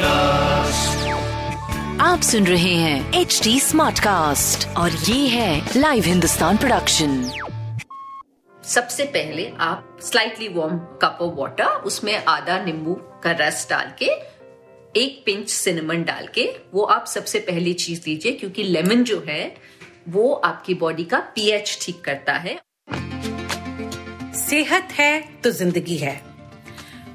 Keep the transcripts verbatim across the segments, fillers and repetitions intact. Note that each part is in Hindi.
कास्ट। आप सुन रहे हैं एच डी स्मार्ट कास्ट और ये है लाइव हिंदुस्तान प्रोडक्शन। सबसे पहले आप slightly warm cup of water, उसमें आधा नींबू का रस डाल के एक पिंच सिनेमन डाल के वो आप सबसे पहली चीज दीजिए, क्योंकि लेमन जो है वो आपकी बॉडी का पीएच ठीक करता है। सेहत है तो जिंदगी है।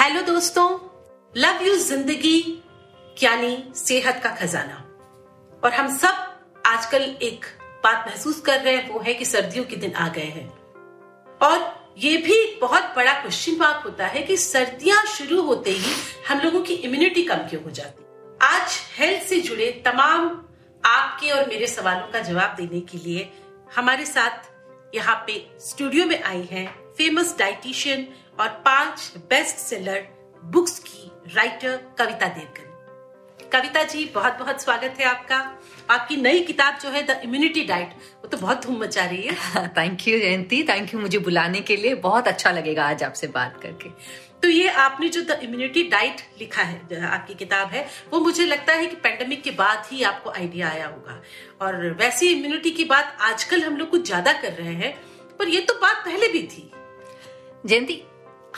हेलो दोस्तों, लव यू जिंदगी यानी सेहत का खजाना। और हम सब आजकल एक बात महसूस कर रहे हैं, वो है कि सर्दियों के दिन आ गए हैं और ये भी बहुत बड़ा क्वेश्चन मार्क होता है कि सर्दियां शुरू होते ही हम लोगों की इम्यूनिटी कम क्यों हो जाती। आज हेल्थ से जुड़े तमाम आपके और मेरे सवालों का जवाब देने के लिए हमारे साथ यहाँ पे स्टूडियो में आई हैं फेमस डाइटिशियन और पांच बेस्ट सेलर बुक्स की राइटर कविता देवकर। कविता जी, बहुत बहुत स्वागत है आपका। आपकी नई किताब जो है द इम्यूनिटी डाइट, वो तो बहुत धूम मचा रही है। Thank you Jayanti, thank you मुझे बुलाने के लिए। बहुत अच्छा लगेगा आज आपसे बात करके। तो ये आपने जो द इम्यूनिटी डाइट लिखा है, आपकी किताब है, वो मुझे लगता है कि पेंडेमिक के बाद ही आपको आइडिया आया होगा। और वैसे इम्यूनिटी की बात आजकल हम लोग कुछ ज्यादा कर रहे हैं, पर ये तो बात पहले भी थी जयंती।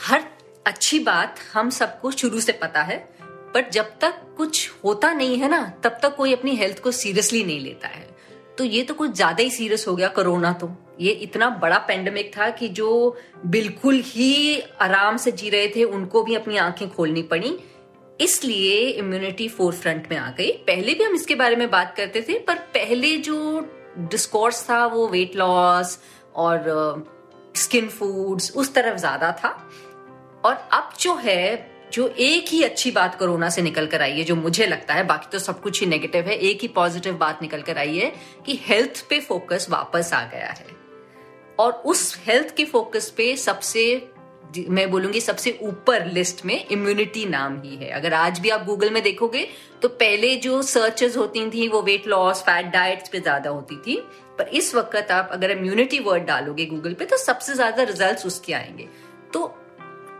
हर अच्छी बात हम सबको शुरू से पता है, बट जब तक कुछ होता नहीं है ना, तब तक कोई अपनी हेल्थ को सीरियसली नहीं लेता है। तो ये तो कुछ ज्यादा ही सीरियस हो गया कोरोना। तो ये इतना बड़ा पेंडेमिक था कि जो बिल्कुल ही आराम से जी रहे थे उनको भी अपनी आंखें खोलनी पड़ी, इसलिए इम्यूनिटी फोरफ्रंट में आ गई। पहले भी हम इसके बारे में बात करते थे, पर पहले जो डिस्कोर्स था वो वेट लॉस और स्किन फूड्स उस तरफ ज्यादा था। और अब जो है, जो एक ही अच्छी बात कोरोना से निकल कर आई है, जो मुझे लगता है, बाकी तो सब कुछ ही नेगेटिव है, एक ही पॉजिटिव बात निकल कर आई है कि हेल्थ पे फोकस वापस आ गया है। और उस हेल्थ के फोकस पे सबसे, मैं बोलूंगी सबसे ऊपर लिस्ट में इम्यूनिटी नाम ही है। अगर आज भी आप गूगल में देखोगे तो पहले जो सर्चेस होती थी वो वेट लॉस, फैट डाइट्स पे ज्यादा होती थी, पर इस वक्त आप अगर इम्यूनिटी वर्ड डालोगे गूगल पे तो सबसे ज्यादा रिजल्ट्स उसके आएंगे। तो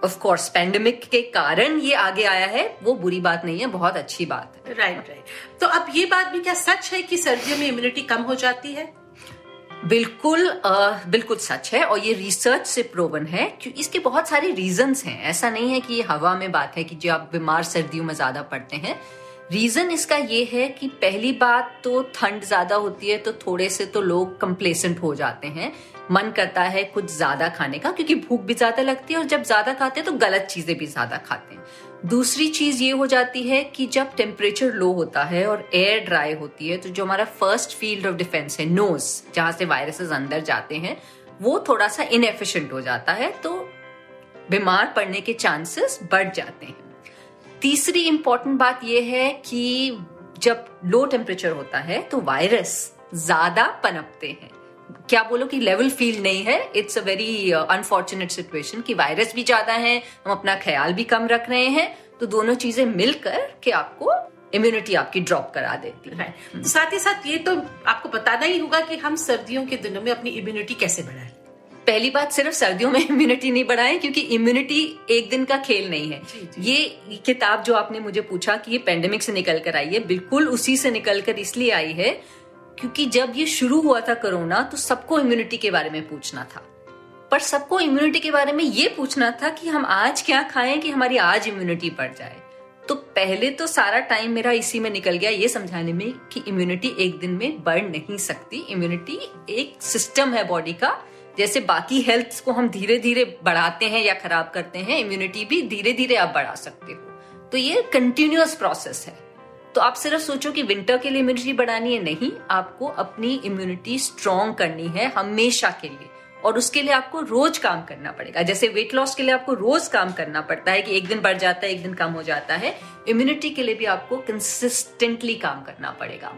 ऑफ कोर्स पेंडेमिक के कारण ये आगे आया है, वो बुरी बात नहीं है, बहुत अच्छी बात है। Right right. तो अब ये बात भी क्या सच है कि सर्दियों में इम्यूनिटी कम हो जाती है? बिल्कुल आ, बिल्कुल सच है और ये रिसर्च से प्रूवन है। इसके बहुत सारे रीजंस हैं, ऐसा नहीं है कि ये हवा में बात है कि जो आप बीमार सर्दियों में ज्यादा पड़ते हैं। रीजन इसका ये है कि पहली बात तो ठंड ज्यादा होती है तो थोड़े से तो लोग कंप्लेसेंट हो जाते हैं, मन करता है कुछ ज्यादा खाने का, क्योंकि भूख भी ज्यादा लगती है और जब ज्यादा खाते हैं तो गलत चीजें भी ज्यादा खाते हैं। दूसरी चीज ये हो जाती है कि जब टेम्परेचर लो होता है और एयर ड्राई होती है तो जो हमारा फर्स्ट फील्ड ऑफ डिफेंस है, नोज, जहां से वायरसेस अंदर जाते हैं, वो थोड़ा सा इनएफिशिएंट हो जाता है, तो बीमार पड़ने के चांसेस बढ़ जाते हैं। तीसरी इंपॉर्टेंट बात यह है कि जब लो टेम्परेचर होता है तो वायरस ज्यादा पनपते हैं। क्या बोलो कि लेवल फील नहीं है। It's a very unfortunate situation कि वायरस भी ज्यादा है, हम अपना ख्याल भी कम रख रहे हैं, तो दोनों चीजें मिलकर के आपको इम्यूनिटी आपकी ड्रॉप करा देती है। तो साथ ही साथ ये तो आपको बताना ही होगा कि हम सर्दियों के दिनों में अपनी इम्यूनिटी कैसे बढ़ाएं। पहली बात, सिर्फ सर्दियों में इम्यूनिटी नहीं बढ़ाएं, क्योंकि इम्यूनिटी एक दिन का खेल नहीं है। जी, जी. ये किताब जो आपने मुझे पूछा कि ये पेंडेमिक से निकल कर आई है, बिल्कुल उसी से निकल कर इसलिए आई है क्योंकि जब ये शुरू हुआ था कोरोना तो सबको इम्यूनिटी के बारे में पूछना था, पर सबको इम्यूनिटी के बारे में ये पूछना था कि हम आज क्या खाएं कि हमारी आज इम्यूनिटी बढ़ जाए। तो पहले तो सारा टाइम मेरा इसी में निकल गया, ये समझाने में कि इम्यूनिटी एक दिन में बढ़ नहीं सकती। इम्यूनिटी एक सिस्टम है बॉडी का, जैसे बाकी हेल्थ को हम धीरे धीरे बढ़ाते हैं या खराब करते हैं, इम्यूनिटी भी धीरे धीरे आप बढ़ा सकते हो। तो ये कंटिन्यूअस प्रोसेस है। तो आप सिर्फ सोचो कि विंटर के लिए इम्यूनिटी बढ़ानी है, नहीं, आपको अपनी इम्यूनिटी स्ट्रॉन्ग करनी है हमेशा के लिए। और उसके लिए आपको रोज काम करना पड़ेगा। जैसे वेट लॉस के लिए आपको रोज काम करना पड़ता है कि एक दिन बढ़ जाता है, एक दिन कम हो जाता है, इम्यूनिटी के लिए भी आपको कंसिस्टेंटली काम करना पड़ेगा।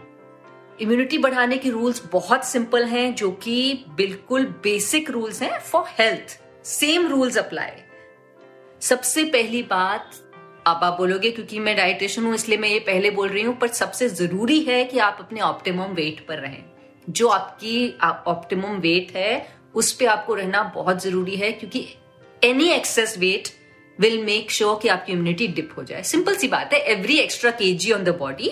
इम्यूनिटी बढ़ाने के रूल्स बहुत सिंपल हैं, जो कि बिल्कुल बेसिक रूल्स हैं for health. Same rules apply. सबसे पहली बात, अब आप बोलोगे क्योंकि मैं डाइटिशियन हूं इसलिए मैं ये पहले बोल रही हूं, पर सबसे जरूरी है कि आप अपने ऑप्टिमम वेट पर रहें। जो आपकी ऑप्टिमम वेट है उस पे आपको रहना बहुत जरूरी है, क्योंकि any excess weight will make sure कि आपकी इम्यूनिटी डिप हो जाए। सिंपल सी बात है, every extra kg on the body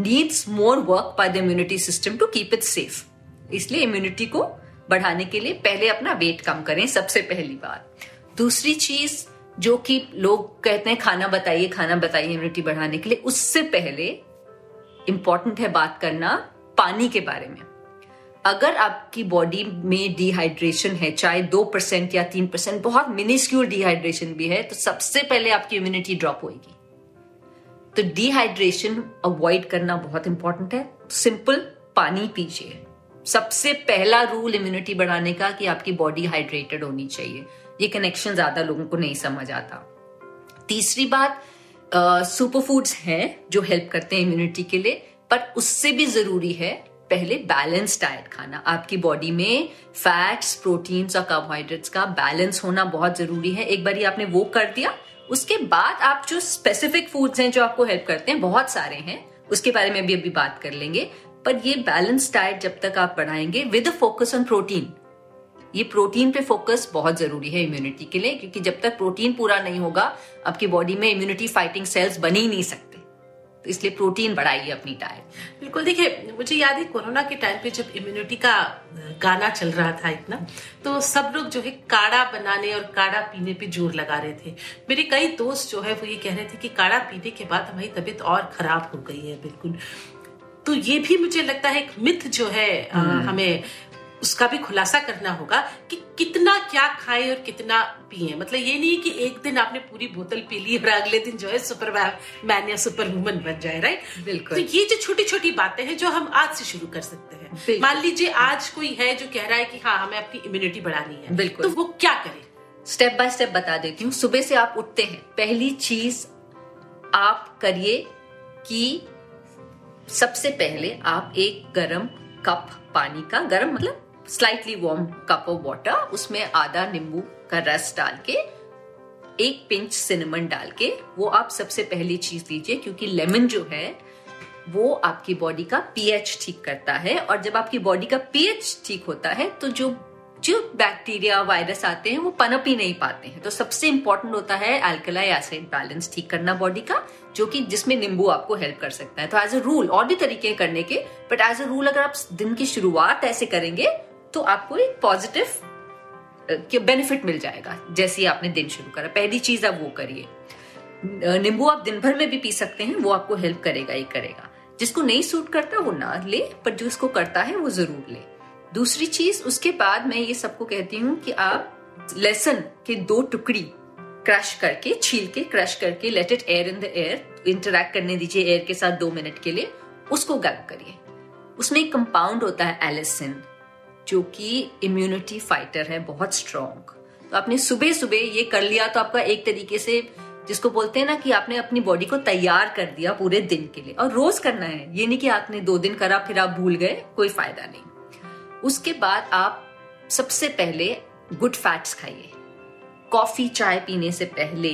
needs more work by the immunity system to keep it safe. इसलिए इम्यूनिटी को बढ़ाने के लिए पहले अपना वेट कम करें, सबसे पहली बात। दूसरी चीज जो कि लोग कहते हैं खाना बताइए खाना बताइए इम्यूनिटी बढ़ाने के लिए, उससे पहले इंपॉर्टेंट है बात करना पानी के बारे में। अगर आपकी बॉडी में डिहाइड्रेशन है, चाहे दो परसेंट या तीन परसेंट बहुत मिनिस्क्यूल डिहाइड्रेशन भी है, तो सबसे पहले आपकी इम्यूनिटी ड्रॉप होगी। तो डिहाइड्रेशन अवॉइड करना बहुत इंपॉर्टेंट है। सिंपल, पानी पीजिए। सबसे पहला रूल इम्यूनिटी बढ़ाने का कि आपकी बॉडी हाइड्रेटेड होनी चाहिए। ये कनेक्शन ज्यादा लोगों को नहीं समझ आता। तीसरी बात, सुपर फूड्स हैं जो हेल्प करते हैं इम्यूनिटी के लिए, पर उससे भी जरूरी है पहले बैलेंस डाइट खाना। आपकी बॉडी में फैट्स, प्रोटीन्स और कार्बोहाइड्रेट्स का बैलेंस होना बहुत जरूरी है। एक बार आपने वो कर दिया, उसके बाद आप जो स्पेसिफिक फूड्स हैं जो आपको हेल्प करते हैं, बहुत सारे हैं, उसके बारे में भी अभी बात कर लेंगे, पर ये बैलेंस डाइट जब तक आप बढ़ाएंगे with a focus on protein. ये प्रोटीन पे फोकस बहुत जरूरी है इम्यूनिटी के लिए, क्योंकि जब तक प्रोटीन पूरा नहीं होगा आपकी बॉडी में इम्यूनिटी फाइटिंग सेल्स बन ही नहीं सकते। तो इसलिए प्रोटीन बढ़ाइए अपनी डाइट। बिल्कुल, देखिए मुझे याद है कोरोना के टाइम पे जब इम्यूनिटी का गाना चल रहा था इतना, तो सब लोग जो है काढ़ा बनाने और काढ़ा पीने पे जोर लगा रहे थे। मेरे कई दोस्त जो है वो ये कह रहे थे कि काढ़ा पीने के बाद हमारी तबीयत और खराब हो गई है। बिल्कुल, तो ये भी मुझे लगता है एक मिथ जो है, आ, हमें उसका भी खुलासा करना होगा कि कितना क्या खाएं और कितना पिएं। मतलब ये नहीं कि एक दिन आपने पूरी बोतल पी ली और अगले दिन जो है सुपरमैन या सुपर वुमन बन जाए, राइट? बिल्कुल। तो ये जो छोटी छोटी बातें हैं जो हम आज से शुरू कर सकते हैं। मान लीजिए आज कोई है जो कह रहा है कि हाँ हमें अपनी इम्यूनिटी बढ़ानी है, बिल्कुल, तो वो क्या करे? स्टेप बाय स्टेप बता देती हूँ। सुबह से आप उठते हैं, पहली चीज आप करिए कि सबसे पहले आप एक गरम कप पानी का, गरम मतलब slightly warm cup of water, उसमें आधा नींबू का रस डाल के, एक पिंच सिनेमन डाल के, वो आप सबसे पहली चीज लीजिए, क्योंकि लेमन जो है वो आपकी बॉडी का पीएच ठीक करता है, और जब आपकी बॉडी का पीएच ठीक होता है तो जो जो बैक्टीरिया वायरस आते हैं वो पनप ही नहीं पाते हैं। तो सबसे इंपॉर्टेंट होता है अल्कलाई एसिड बैलेंस ठीक करना बॉडी का, जो कि जिसमें नींबू आपको हेल्प कर सकता है। तो एज अ रूल, और भी तरीके करने के, बट एज अ रूल अगर आप दिन की शुरुआत ऐसे करेंगे तो आपको एक पॉजिटिव बेनिफिट मिल जाएगा। जैसे ही आपने दिन शुरू करा, पहली चीज आप वो करिए। नींबू आप दिन भर में भी पी सकते हैं, वो आपको हेल्प करेगा ही करेगा। जिसको नहीं सूट करता वो ना ले, पर जो इसको करता है वो जरूर ले। दूसरी चीज, उसके बाद मैं ये सबको कहती हूँ कि आप लहसुन के दो टुकड़ी क्रश करके, छील के क्रश करके, let it air in the air, interact करने दीजिए एयर के साथ दो मिनट के लिए, उसको गर्म करिए। उसमें एक कंपाउंड होता है एलिसिन, जो कि इम्यूनिटी फाइटर है, बहुत स्ट्रॉन्ग। तो आपने सुबह सुबह ये कर लिया तो आपका एक तरीके से, जिसको बोलते हैं ना कि आपने अपनी बॉडी को तैयार कर दिया पूरे दिन के लिए। और रोज करना है, ये नहीं कि आपने दो दिन करा फिर आप भूल गए, कोई फायदा नहीं। उसके बाद आप सबसे पहले गुड फैट्स खाइए। कॉफी चाय पीने से पहले,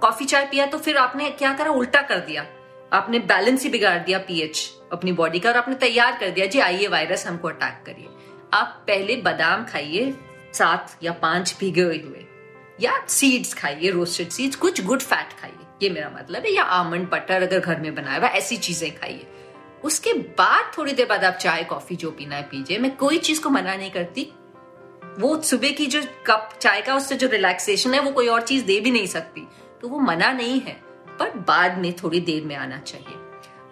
कॉफी चाय पिया तो फिर आपने क्या करा, उल्टा कर दिया, आपने बैलेंस ही बिगाड़ दिया पीएच अपनी बॉडी का, और आपने तैयार कर दिया जी आइए वायरस हमको अटैक करिए। आप पहले बादाम खाइए, सात या पांच भीगे हुए, या सीड्स खाइए, रोस्टेड सीड्स, कुछ गुड फैट खाइए, ये मेरा मतलब है, या आमंड बटर अगर घर में बनाया हुआ, ऐसी चीजें खाइए। उसके बाद थोड़ी देर बाद आप चाय कॉफी जो पीना है पीजिए, मैं कोई चीज को मना नहीं करती। वो सुबह की जो कप चाय का, उससे जो रिलैक्सेशन है वो कोई और चीज दे भी नहीं सकती, तो वो मना नहीं है, पर बाद में थोड़ी देर में आना चाहिए।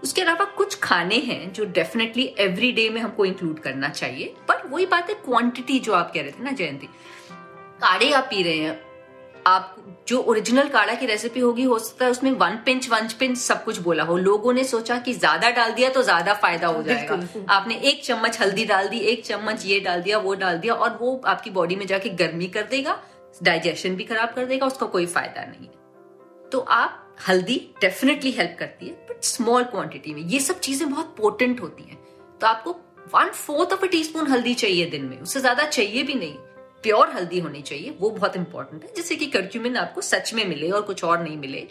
उसके अलावा कुछ खाने हैं जो डेफिनेटली एवरी डे में हमको इंक्लूड करना चाहिए, पर वही बात है क्वांटिटी, जो आप कह रहे थे ना जयंती, काढ़े आप पी रहे हैं, आप जो ओरिजिनल काढ़ा की रेसिपी होगी हो सकता है उसमें वन पिंच वन पिंच सब कुछ बोला हो, लोगों ने सोचा कि ज्यादा डाल दिया तो ज्यादा फायदा हो जाएगा, आपने एक चम्मच हल्दी डाल दी, एक चम्मच ये डाल दिया, वो डाल दिया, और वो आपकी बॉडी में जाके गर्मी कर देगा, डाइजेशन भी खराब कर देगा, उसका कोई फायदा नहीं है। तो आप हल्दी डेफिनेटली हेल्प करती है बट स्मॉल क्वांटिटी में, ये सब चीजें बहुत पोटेंट होती हैं। तो आपको one fourth of a teaspoon हल्दी चाहिए दिन में, उससे ज्यादा चाहिए भी नहीं, प्योर हल्दी होनी चाहिए, वो बहुत इंपॉर्टेंट है, जिससे कि कर्क्यूमिन आपको सच में मिले और कुछ और नहीं मिले।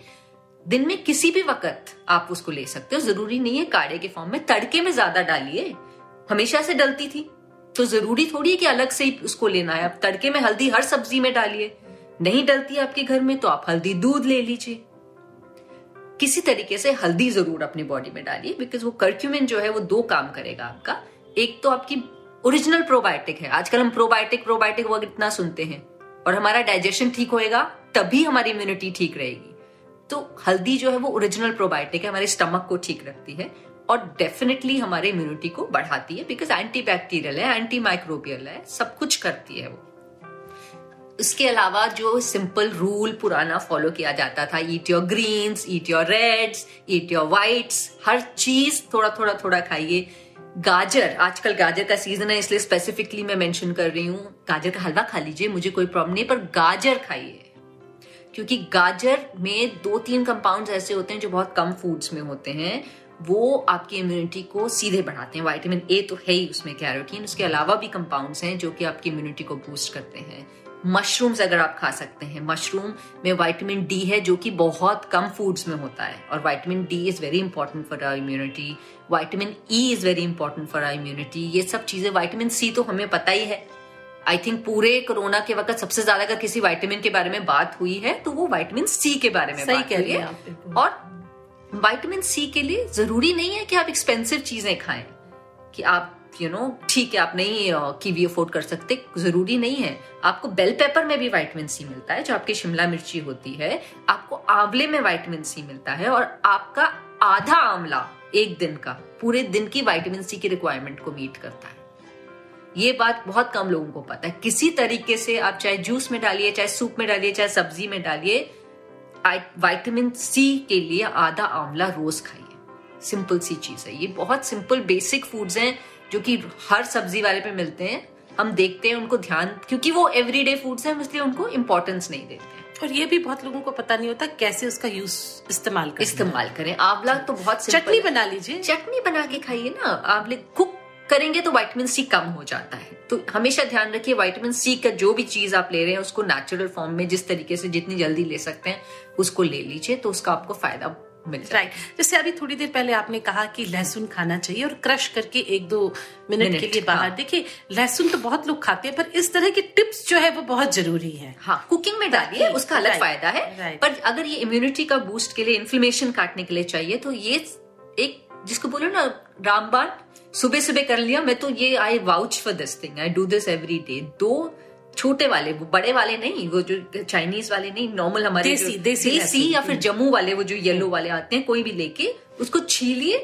दिन में किसी भी वक्त आप उसको ले सकते हो, जरूरी नहीं है काढ़े के फॉर्म में। तड़के में ज्यादा डालिए, हमेशा से डलती थी तो जरूरी थोड़ी है कि अलग से ही उसको लेना है। आप तड़के में हल्दी हर सब्जी में डालिए, नहीं डलती आपके घर में तो आप हल्दी दूध ले लीजिए, किसी तरीके से हल्दी जरूर अपनी बॉडी में डालिए, बिकॉज वो कर्क्यूमिन जो है वो दो काम करेगा आपका। एक तो आपकी ओरिजिनल प्रोबायोटिक है, आजकल हम प्रोबायोटिक प्रोबायोटिक वो इतना सुनते हैं, और हमारा डाइजेशन ठीक होएगा तभी हमारी इम्यूनिटी ठीक रहेगी। तो हल्दी जो है वो ओरिजिनल प्रोबायोटिक है, हमारे स्टमक को ठीक रखती है और डेफिनेटली हमारे इम्यूनिटी को बढ़ाती है, बिकॉज एंटी बैक्टीरियल है, एंटी माइक्रोबियल है, सब कुछ करती है वो। इसके अलावा जो सिंपल रूल पुराना फॉलो किया जाता था, eat your greens, eat your reds, eat your whites, हर चीज थोड़ा थोड़ा थोड़ा खाइए। गाजर, आजकल गाजर का सीजन है इसलिए स्पेसिफिकली मैं मेंशन कर रही हूँ, गाजर का हलवा खा लीजिए, मुझे कोई प्रॉब्लम नहीं, पर गाजर खाइए, क्योंकि गाजर में दो तीन कंपाउंड्स ऐसे होते हैं जो बहुत कम फूड्स में होते हैं, वो आपकी इम्यूनिटी को सीधे बढ़ाते हैं। विटामिन ए तो है ही उसमें, कैरोटीन, उसके अलावा भी कंपाउंड्स हैं जो कि आपकी इम्यूनिटी को बूस्ट करते हैं। मशरूम्स अगर आप खा सकते हैं, मशरूम में विटामिन डी है जो कि बहुत कम फूड्स में होता है, और vitamin D is very important for our immunity, vitamin E is very important for our immunity, ये सब चीजें। विटामिन सी तो हमें पता ही है, आई थिंक पूरे कोरोना के वक्त सबसे ज्यादा अगर किसी विटामिन के बारे में बात हुई है तो वो विटामिन सी के बारे में बात हुई है। और विटामिन सी के लिए जरूरी नहीं है कि आप एक्सपेंसिव चीजें खाएं, कि आप यू नो ठीक है आप नहीं कीवी अफोर्ड कर सकते, जरूरी नहीं है। आपको बेल पेपर में भी विटामिन सी मिलता है, जो आपकी शिमला मिर्ची होती है, आपको आंवले में विटामिन सी मिलता है, और आपका आधा आंवला एक दिन का पूरे दिन की विटामिन सी की रिक्वायरमेंट को मीट करता है। ये बात बहुत कम लोगों को पता है। किसी तरीके से आप चाहे जूस में डालिए, चाहे सूप में डालिए, चाहे सब्जी में डालिए, विटामिन सी के लिए आधा आंवला रोज खाइए। सिंपल सी चीज है, ये बहुत सिंपल बेसिक फूड्स हैं जो कि हर सब्जी वाले पे मिलते हैं, हम देखते हैं उनको ध्यान, क्योंकि वो एवरीडे फूड्स हैं इसलिए उनको इम्पोर्टेंस नहीं देते हैं। और ये भी बहुत लोगों को पता नहीं होता कैसे उसका यूज इस्तेमाल करें। इस्तेमाल करें आंवला तो बहुत सिंपल, चटनी बना लीजिए, चटनी बना के खाइए ना। आंवले कुक करेंगे तो विटामिन सी कम हो जाता है, तो हमेशा ध्यान रखिए विटामिन सी का जो भी चीज आप ले रहे हैं उसको नेचुरल फॉर्म में जिस तरीके से जितनी जल्दी ले सकते हैं उसको ले लीजिए, तो उसका आपको फायदा मिलता है। right. जैसे अभी थोड़ी देर पहले आपने कहा कि लहसुन खाना चाहिए और क्रश करके एक दो मिनट, मिनट के लिए बाहर। हाँ. देखिए लहसुन तो बहुत लोग खाते हैं, पर इस तरह की टिप्स जो है वो बहुत जरूरी है। हाँ, कुकिंग में डालिए, उसका अलग right. फायदा है। right. पर अगर ये इम्यूनिटी का बूस्ट के लिए, इन्फ्लेमेशन काटने के लिए चाहिए, तो ये एक जिसको बोलो ना रामबाण, सुबह सुबह कर लिया। मैं तो ये I vouch for this thing, I do this every day. दो छोटे वाले, वो बड़े वाले नहीं, वो जो चाइनीज वाले नहीं, नॉर्मल हमारे देसी, देसी, देसी या फिर जम्मू वाले, वो जो येलो वाले आते हैं, कोई भी लेके उसको छीलिए,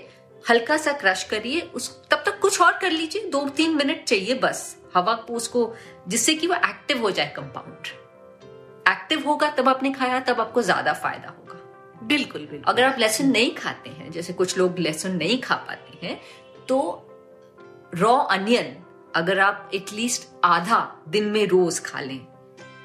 हल्का सा क्रश करिए, उस तब तक कुछ और कर लीजिए, दो तीन मिनट चाहिए बस हवा को उसको, जिससे कि वो एक्टिव हो जाए। कंपाउंड एक्टिव होगा तब आपने खाया, तब आपको ज्यादा फायदा होगा। बिल्कुल बिल्कुल। अगर आप लहसुन नहीं खाते हैं, जैसे कुछ लोग लहसुन नहीं खा पाते हैं, तो रॉ अनियन अगर आप एटलीस्ट आधा दिन में रोज खा लें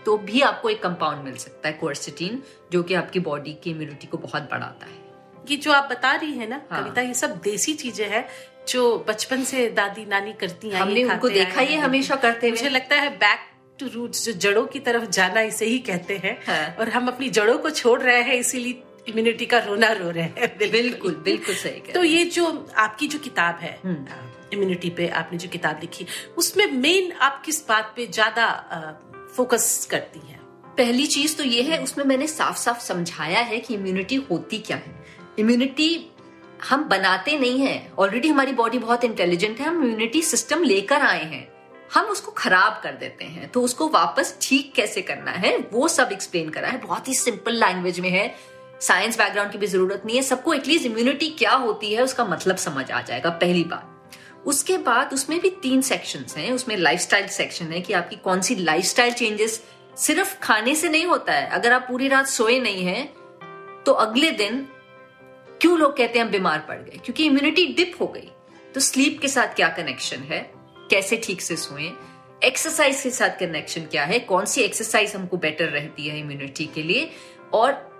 तो भी आपको एक कंपाउंड मिल सकता है, क्वर्सिटीन, जो कि आपकी बॉडी की इम्यूनिटी को बहुत बढ़ाता है। कि जो आप बता रही है ना कविता, हाँ। ये सब देसी चीजें हैं जो बचपन से दादी नानी करती हैं, हमने उनको देखा ये हमेशा करते हुए। मुझे लगता है बैक टू रूट्स, जो जड़ों की तरफ जाना, इसे ही कहते हैं, हाँ। और हम अपनी जड़ों को छोड़ रहे हैं, इसीलिए इम्यूनिटी का रोना रो रहे हैं। बिल्कुल बिल्कुल सही कह। तो ये जो आपकी जो किताब है इम्यूनिटी पे, आपने जो किताब लिखी, उसमें मेन आप किस बात पे ज्यादा फोकस करती हैं? पहली चीज तो ये है, उसमें मैंने साफ साफ समझाया है कि इम्यूनिटी होती क्या है। इम्यूनिटी हम बनाते नहीं हैं, ऑलरेडी हमारी बॉडी बहुत इंटेलिजेंट है, हम इम्यूनिटी सिस्टम लेकर आए हैं, हम उसको खराब कर देते हैं, तो उसको वापस ठीक कैसे करना है वो सब एक्सप्लेन करा है, बहुत ही सिंपल लैंग्वेज में है। साइंस बैकग्राउंड की भी जरूरत नहीं है, सबको एटलीस्ट इम्यूनिटी क्या होती है उसका मतलब समझ आ जाएगा, पहली बात। उसके बाद उसमें भी तीन सेक्शंस हैं, उसमें लाइफस्टाइल सेक्शन है कि आपकी कौन सी लाइफस्टाइल चेंजेस सिर्फ खाने से नहीं होता है। अगर आप पूरी रात सोए नहीं है तो अगले दिन क्यों लोग कहते हैं हम बीमार पड़ गए, क्योंकि इम्यूनिटी डिप हो गई। तो स्लीप के साथ क्या कनेक्शन है, कैसे ठीक से सोएं, एक्सरसाइज के साथ कनेक्शन क्या है, कौन सी एक्सरसाइज हमको बेटर रहती है इम्यूनिटी के लिए, और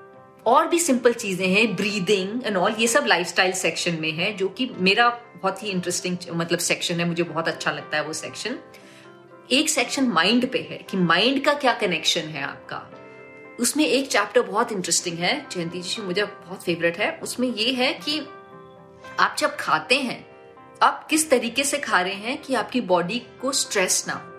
और भी सिंपल चीजें हैं, ब्रीदिंग एंड ऑल, ये सब लाइफस्टाइल सेक्शन में है, जो कि मेरा बहुत ही इंटरेस्टिंग मतलब सेक्शन है, मुझे बहुत अच्छा लगता है वो सेक्शन। एक सेक्शन माइंड पे है कि माइंड का क्या कनेक्शन है आपका। उसमें एक चैप्टर बहुत इंटरेस्टिंग है, जयंती जी मुझे बहुत फेवरेट है, उसमें ये है कि आप जब खाते हैं आप किस तरीके से खा रहे हैं कि आपकी बॉडी को स्ट्रेस ना हो।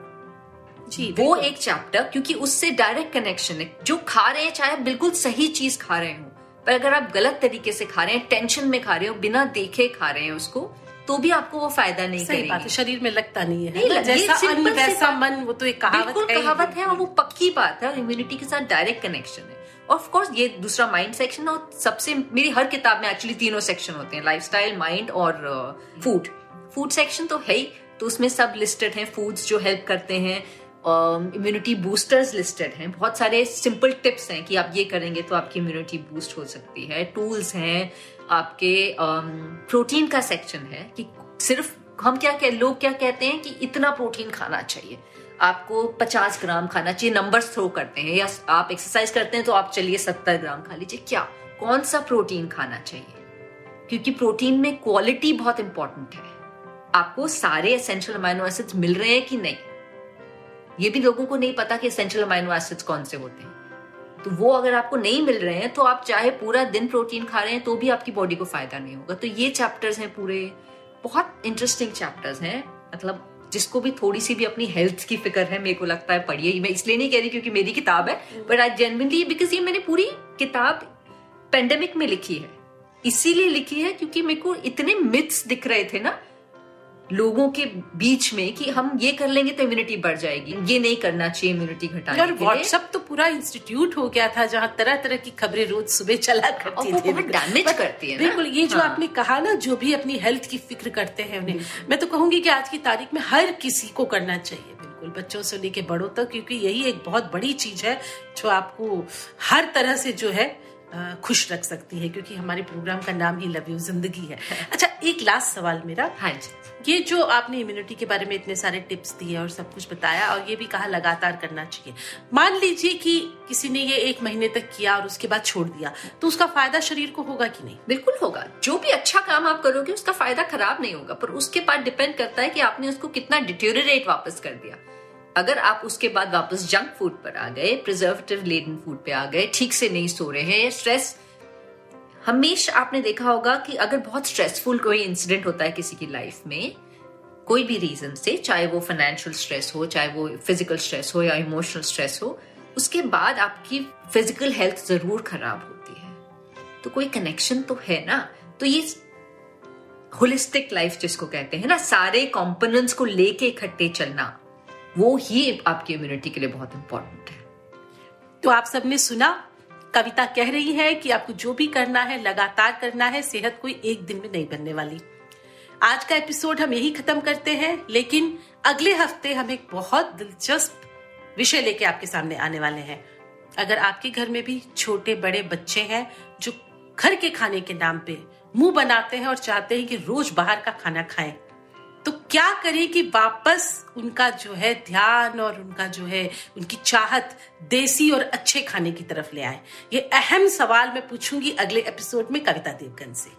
जी वो एक चैप्टर, क्योंकि उससे डायरेक्ट कनेक्शन है। जो खा रहे हैं, चाहे बिल्कुल सही चीज खा रहे हो, पर अगर आप गलत तरीके से खा रहे हैं, टेंशन में खा रहे हो, बिना देखे खा रहे हैं उसको, तो भी आपको वो फायदा नहीं करेगा। शरीर में लगता नहीं है, नहीं लग, जैसा अन्न वैसा मन, वो तो एक कहावत है, कहावत है और वो पक्की बात है। इम्यूनिटी के साथ डायरेक्ट कनेक्शन है। और ऑफ कोर्स ये दूसरा माइंड सेक्शन, और सबसे मेरी हर किताब में एक्चुअली तीनों सेक्शन होते हैं, लाइफस्टाइल, माइंड और फूड। फूड सेक्शन तो है ही, तो उसमें सब लिस्टेड हैं, फूड्स जो हेल्प करते हैं, इम्यूनिटी बूस्टर्स लिस्टेड हैं, बहुत सारे सिंपल टिप्स हैं कि आप ये करेंगे तो आपकी इम्यूनिटी बूस्ट हो सकती है, टूल्स हैं आपके। प्रोटीन का सेक्शन है कि सिर्फ हम क्या कह लोग क्या कहते हैं कि इतना प्रोटीन खाना चाहिए आपको, पचास ग्राम खाना चाहिए, नंबर्स थ्रो करते हैं, या आप एक्सरसाइज करते हैं तो आप चलिए सत्तर ग्राम खा लीजिए। क्या, कौन सा प्रोटीन खाना चाहिए, क्योंकि प्रोटीन में क्वालिटी बहुत इंपॉर्टेंट है। आपको सारे एसेंशियल अमाइनो एसिड्स मिल रहे हैं कि नहीं, ये भी लोगों को नहीं पता कि एसेंशियल अमाइनो एसिड्स कौन से होते हैं। तो वो अगर आपको नहीं मिल रहे हैं तो आप चाहे पूरा दिन प्रोटीन खा रहे हैं तो भी आपकी बॉडी को फायदा नहीं होगा। तो ये चैप्टर्स हैं पूरे, बहुत इंटरेस्टिंग चैप्टर्स हैं। मतलब जिसको भी थोड़ी सी भी अपनी हेल्थ की फिक्र है, मेरे को लगता है पढ़िए। मैं इसलिए नहीं कह रही क्योंकि मेरी किताब है, बट आई जेन्युइनली, बिकॉज ये मैंने पूरी किताब पेंडेमिक में लिखी है, इसीलिए लिखी है क्योंकि मेरे को इतने मिथ्स दिख रहे थे ना लोगों के बीच में कि हम ये कर लेंगे तो इम्यूनिटी बढ़ जाएगी, ये नहीं करना चाहिए इम्यूनिटी घटाने के लिए। व्हाट्सएप तो पूरा इंस्टीट्यूट हो गया था जहाँ तरह तरह की खबरें रोज सुबह चला करती थी, बहुत डैमेज करती है। बिल्कुल, ये जो आपने कहा ना, जो भी अपनी हेल्थ की फिक्र करते हैं उन्हें, मैं तो कहूंगी कि आज की तारीख में हर किसी को करना चाहिए, बिल्कुल बच्चों से लेके बड़ों तक, क्योंकि यही एक बहुत बड़ी चीज है जो आपको हर तरह से जो है खुश रख सकती है, क्योंकि हमारे प्रोग्राम का नाम ही लव यू जिंदगी है। अच्छा, एक लास्ट सवाल मेरा। हाँ जी। ये जो आपने इम्यूनिटी के बारे में इतने सारे टिप्स दिए और सब कुछ बताया, और ये भी कहा लगातार करना चाहिए, मान लीजिए कि किसी ने ये एक महीने तक किया और उसके बाद छोड़ दिया, तो उसका फायदा शरीर को होगा कि नहीं? बिल्कुल होगा। जो भी अच्छा काम आप करोगे उसका फायदा खराब नहीं होगा, पर उसके बाद डिपेंड करता है कि आपने उसको कितना डिटेरियोरेट वापस कर दिया। अगर आप उसके बाद वापस जंक फूड पर आ गए, प्रिजर्वेटिव लेडन फूड पे आ गए, ठीक से नहीं सो रहे हैं, स्ट्रेस, हमेशा आपने देखा होगा कि अगर बहुत स्ट्रेसफुल कोई इंसिडेंट होता है किसी की लाइफ में, कोई भी रीजन से, चाहे वो फाइनेंशियल स्ट्रेस हो, चाहे वो फिजिकल स्ट्रेस हो या इमोशनल स्ट्रेस हो, उसके बाद आपकी फिजिकल हेल्थ जरूर खराब होती है। तो कोई कनेक्शन तो है ना। तो ये होलिस्टिक लाइफ जिसको कहते हैं ना, सारे कॉम्पोनेंट्स को लेके इकट्ठे चलना, वो ही आपकी इम्यूनिटी के लिए बहुत इंपॉर्टेंट है। तो आप सबने सुना, कविता कह रही है कि आपको जो भी करना है लगातार करना है, सेहत कोई एक दिन में नहीं बनने वाली। आज का एपिसोड हम यही खत्म करते हैं, लेकिन अगले हफ्ते हम एक बहुत दिलचस्प विषय लेके आपके सामने आने वाले हैं। अगर आपके घर में भी छोटे बड़े बच्चे हैं जो घर के खाने के नाम पे मुंह बनाते हैं और चाहते हैं कि रोज बाहर का खाना खाएं, तो क्या करें कि वापस उनका जो है ध्यान और उनका जो है उनकी चाहत देसी और अच्छे खाने की तरफ ले आए। ये अहम सवाल मैं पूछूंगी अगले एपिसोड में कविता देवगन से।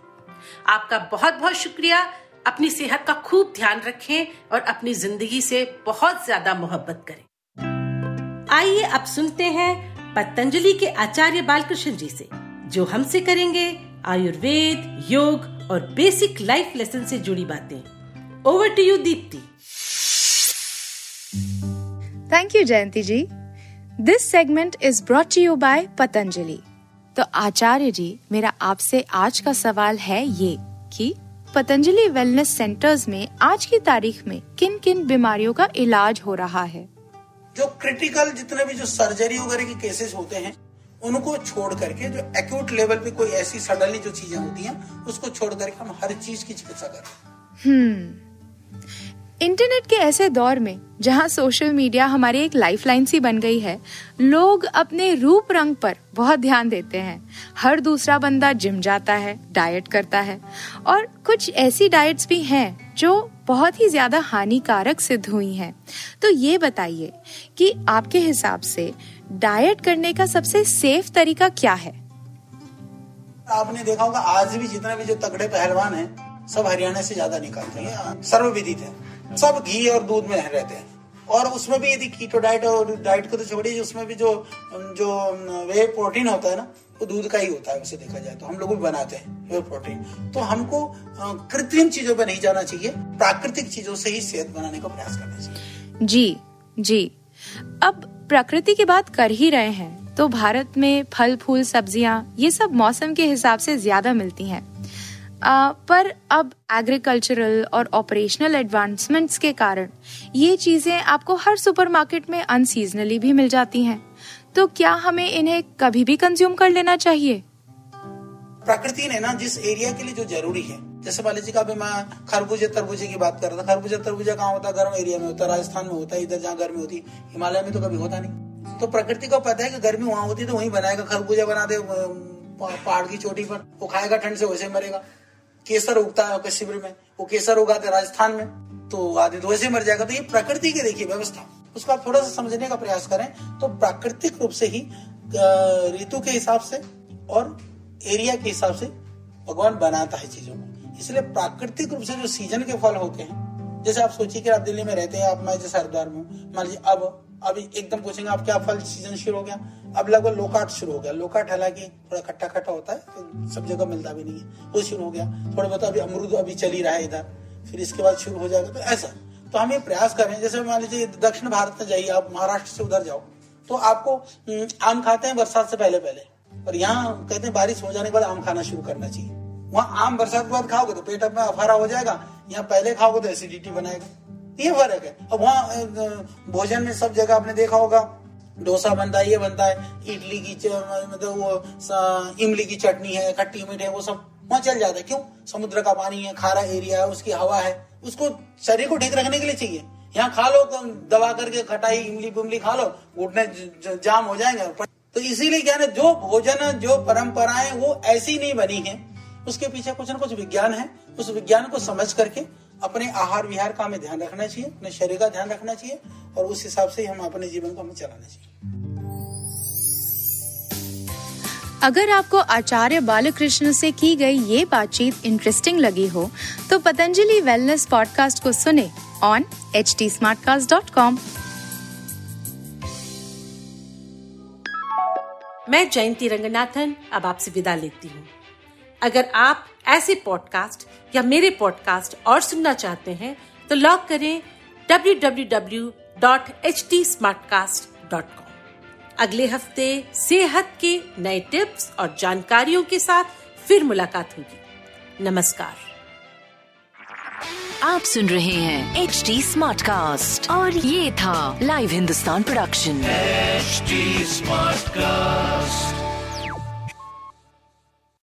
आपका बहुत बहुत शुक्रिया। अपनी सेहत का खूब ध्यान रखें और अपनी जिंदगी से बहुत ज्यादा मोहब्बत करें। आइए अब सुनते हैं पतंजलि के आचार्य बालकृष्ण जी से, जो हमसे करेंगे आयुर्वेद, योग और बेसिक लाइफ लेसन से जुड़ी बातें। Over to you, Deepti. Thank you, Jayanti ji. This segment is brought to you by Patanjali. तो आचार्य जी, मेरा आपसे आज का सवाल है ये कि पतंजलि वेलनेस सेंटर्स में आज की तारीख में किन किन बीमारियों का इलाज हो रहा है? जो क्रिटिकल जितने भी जो सर्जरी वगैरह के केसेस होते हैं उनको छोड़ करके, जो एक्यूट लेवल पे कोई ऐसी सडनली जो चीजें होती हैं उसको छोड़ करके हम हर चीज की चिकित्सा करें। हम्म इंटरनेट के ऐसे दौर में जहां सोशल मीडिया हमारी एक लाइफलाइन सी बन गई है, लोग अपने रूप रंग पर बहुत ध्यान देते हैं। हर दूसरा बंदा जिम जाता है, डाइट करता है और कुछ ऐसी डाइट्स भी हैं जो बहुत ही ज्यादा हानिकारक सिद्ध हुई हैं। तो ये बताइए कि आपके हिसाब से डाइट करने का सबसे सेफ तरीका क्या है? आपने देखा होगा आज भी जितना भी जो तगड़े पहलवान हैं सब हरियाणा से ज्यादा निकालते हैं, सर्वविदित है, सब घी और दूध में रहते हैं। और उसमें भी यदि कीटो डाइट और डाइट को तो छोड़िए, उसमें भी जो जो वे प्रोटीन होता है ना वो दूध का ही होता है। वैसे देखा जाए तो हम लोग भी बनाते हैं वे प्रोटीन। तो हमको कृत्रिम चीजों पर नहीं जाना चाहिए, प्राकृतिक चीजों से ही सेहत बनाने का प्रयास करना चाहिए। जी जी, अब प्रकृति की बात कर ही रहे हैं तो भारत में फल फूल सब्जियां ये सब मौसम के हिसाब से ज्यादा मिलती हैं। आ, पर अब एग्रीकल्चरल और ऑपरेशनल एडवांसमेंट्स के कारण ये चीजें आपको हर सुपरमार्केट में अनसीजनली भी मिल जाती हैं। तो क्या हमें इन्हें कभी भी कंज्यूम कर लेना चाहिए? प्रकृति ने ना जिस एरिया के लिए जो जरूरी है, जैसे मान लीजिए अभी मैं खरबूजे तरबूजे की बात कर रहा था। खरबूजा तरबूजा कहाँ होता है? गर्म एरिया में होता है, राजस्थान में होता है, इधर जहाँ गर्मी होती है। हिमालय में तो कभी होता नहीं। तो प्रकृति को पता है कि गर्मी वहाँ होती है तो वहीं बनाएगा, खरबूजा बना दे पहाड़ की चोटी पर, वो खाएगा ठंड से वैसे मरेगा। केसर उगता है कश्मीर में, वो केसर उगाते राजस्थान में तो आदमी तो वैसे मर जाएगा। तो ये प्रकृति की देखिए व्यवस्था, उसको आप थोड़ा सा समझने का प्रयास करें तो प्राकृतिक रूप से ही ऋतु के हिसाब से और एरिया के हिसाब से भगवान बनाता है चीजों को। इसलिए प्राकृतिक रूप से जो सीजन के फल होते हैं, जैसे आप सोचिए कि आप दिल्ली में रहते हैं, आप मैं जैसे हरिद्वार में हूँ, मान लीजिए अब अब एकदम पूछेंगे आप क्या फल सीजन शुरू हो गया? अब लगभग लोकाट शुरू हो गया। लोकाट हालांकि थोड़ा खट्टा खट्टा होता है तो सब जगह मिलता भी नहीं है, वो शुरू हो गया। थोड़ा बहुत अभी अमरूद अभी चल ही रहा है इधर, फिर इसके बाद शुरू हो जाएगा। तो ऐसा तो हमें प्रयास करें। जैसे मान लीजिए दक्षिण भारत में जाइए, आप महाराष्ट्र से उधर जाओ तो आपको आम खाते हैं बरसात से पहले पहले, और यहाँ कहते हैं बारिश हो जाने के बाद आम खाना शुरू करना चाहिए। वहाँ आम बरसात के बाद खाओगे तो पेट में अफारा हो जाएगा, यहाँ पहले खाओगे तो एसिडिटी बनाएगा। ये फर्क है। अब वहाँ भोजन में सब जगह आपने देखा होगा डोसा बनता है, ये बनता है, इडली की मतलब वो इमली की चटनी है, खट्टी मीठ है, वो सब वहाँ चल जाता है। क्यों? समुद्र का पानी है, खारा एरिया है, उसकी हवा है, उसको शरीर को ठीक रखने के लिए चाहिए। यहाँ खा लो तो दबा करके खटाई इमली पुमली खा लो, घुटने जाम हो जाएंगे। तो इसीलिए क्या है, जो भोजन जो परंपराएं वो ऐसी नहीं बनी है, उसके पीछे कुछ न कुछ विज्ञान है। उस विज्ञान को समझ करके अपने आहार विहार का हमें ध्यान रखना चाहिए, अपने शरीर का ध्यान रखना चाहिए और उस हिसाब से हम अपने जीवन को हमें चलाना चाहिए। अगर आपको आचार्य बालकृष्ण से की गई ये बातचीत इंटरेस्टिंग लगी हो तो पतंजलि वेलनेस पॉडकास्ट को सुने on H D Smartcast dot com. मैं जयंती रंगनाथन अब आपसे विदा लेती हूँ। अगर आप ऐसे पॉडकास्ट या मेरे पॉडकास्ट और सुनना चाहते हैं तो लॉग करें W W W dot H D Smartcast dot com. अगले हफ्ते सेहत के नए टिप्स और जानकारियों के साथ फिर मुलाकात होगी। नमस्कार। आप सुन रहे हैं एच डी स्मार्ट कास्ट और ये था live Hindustan production H D smart cast.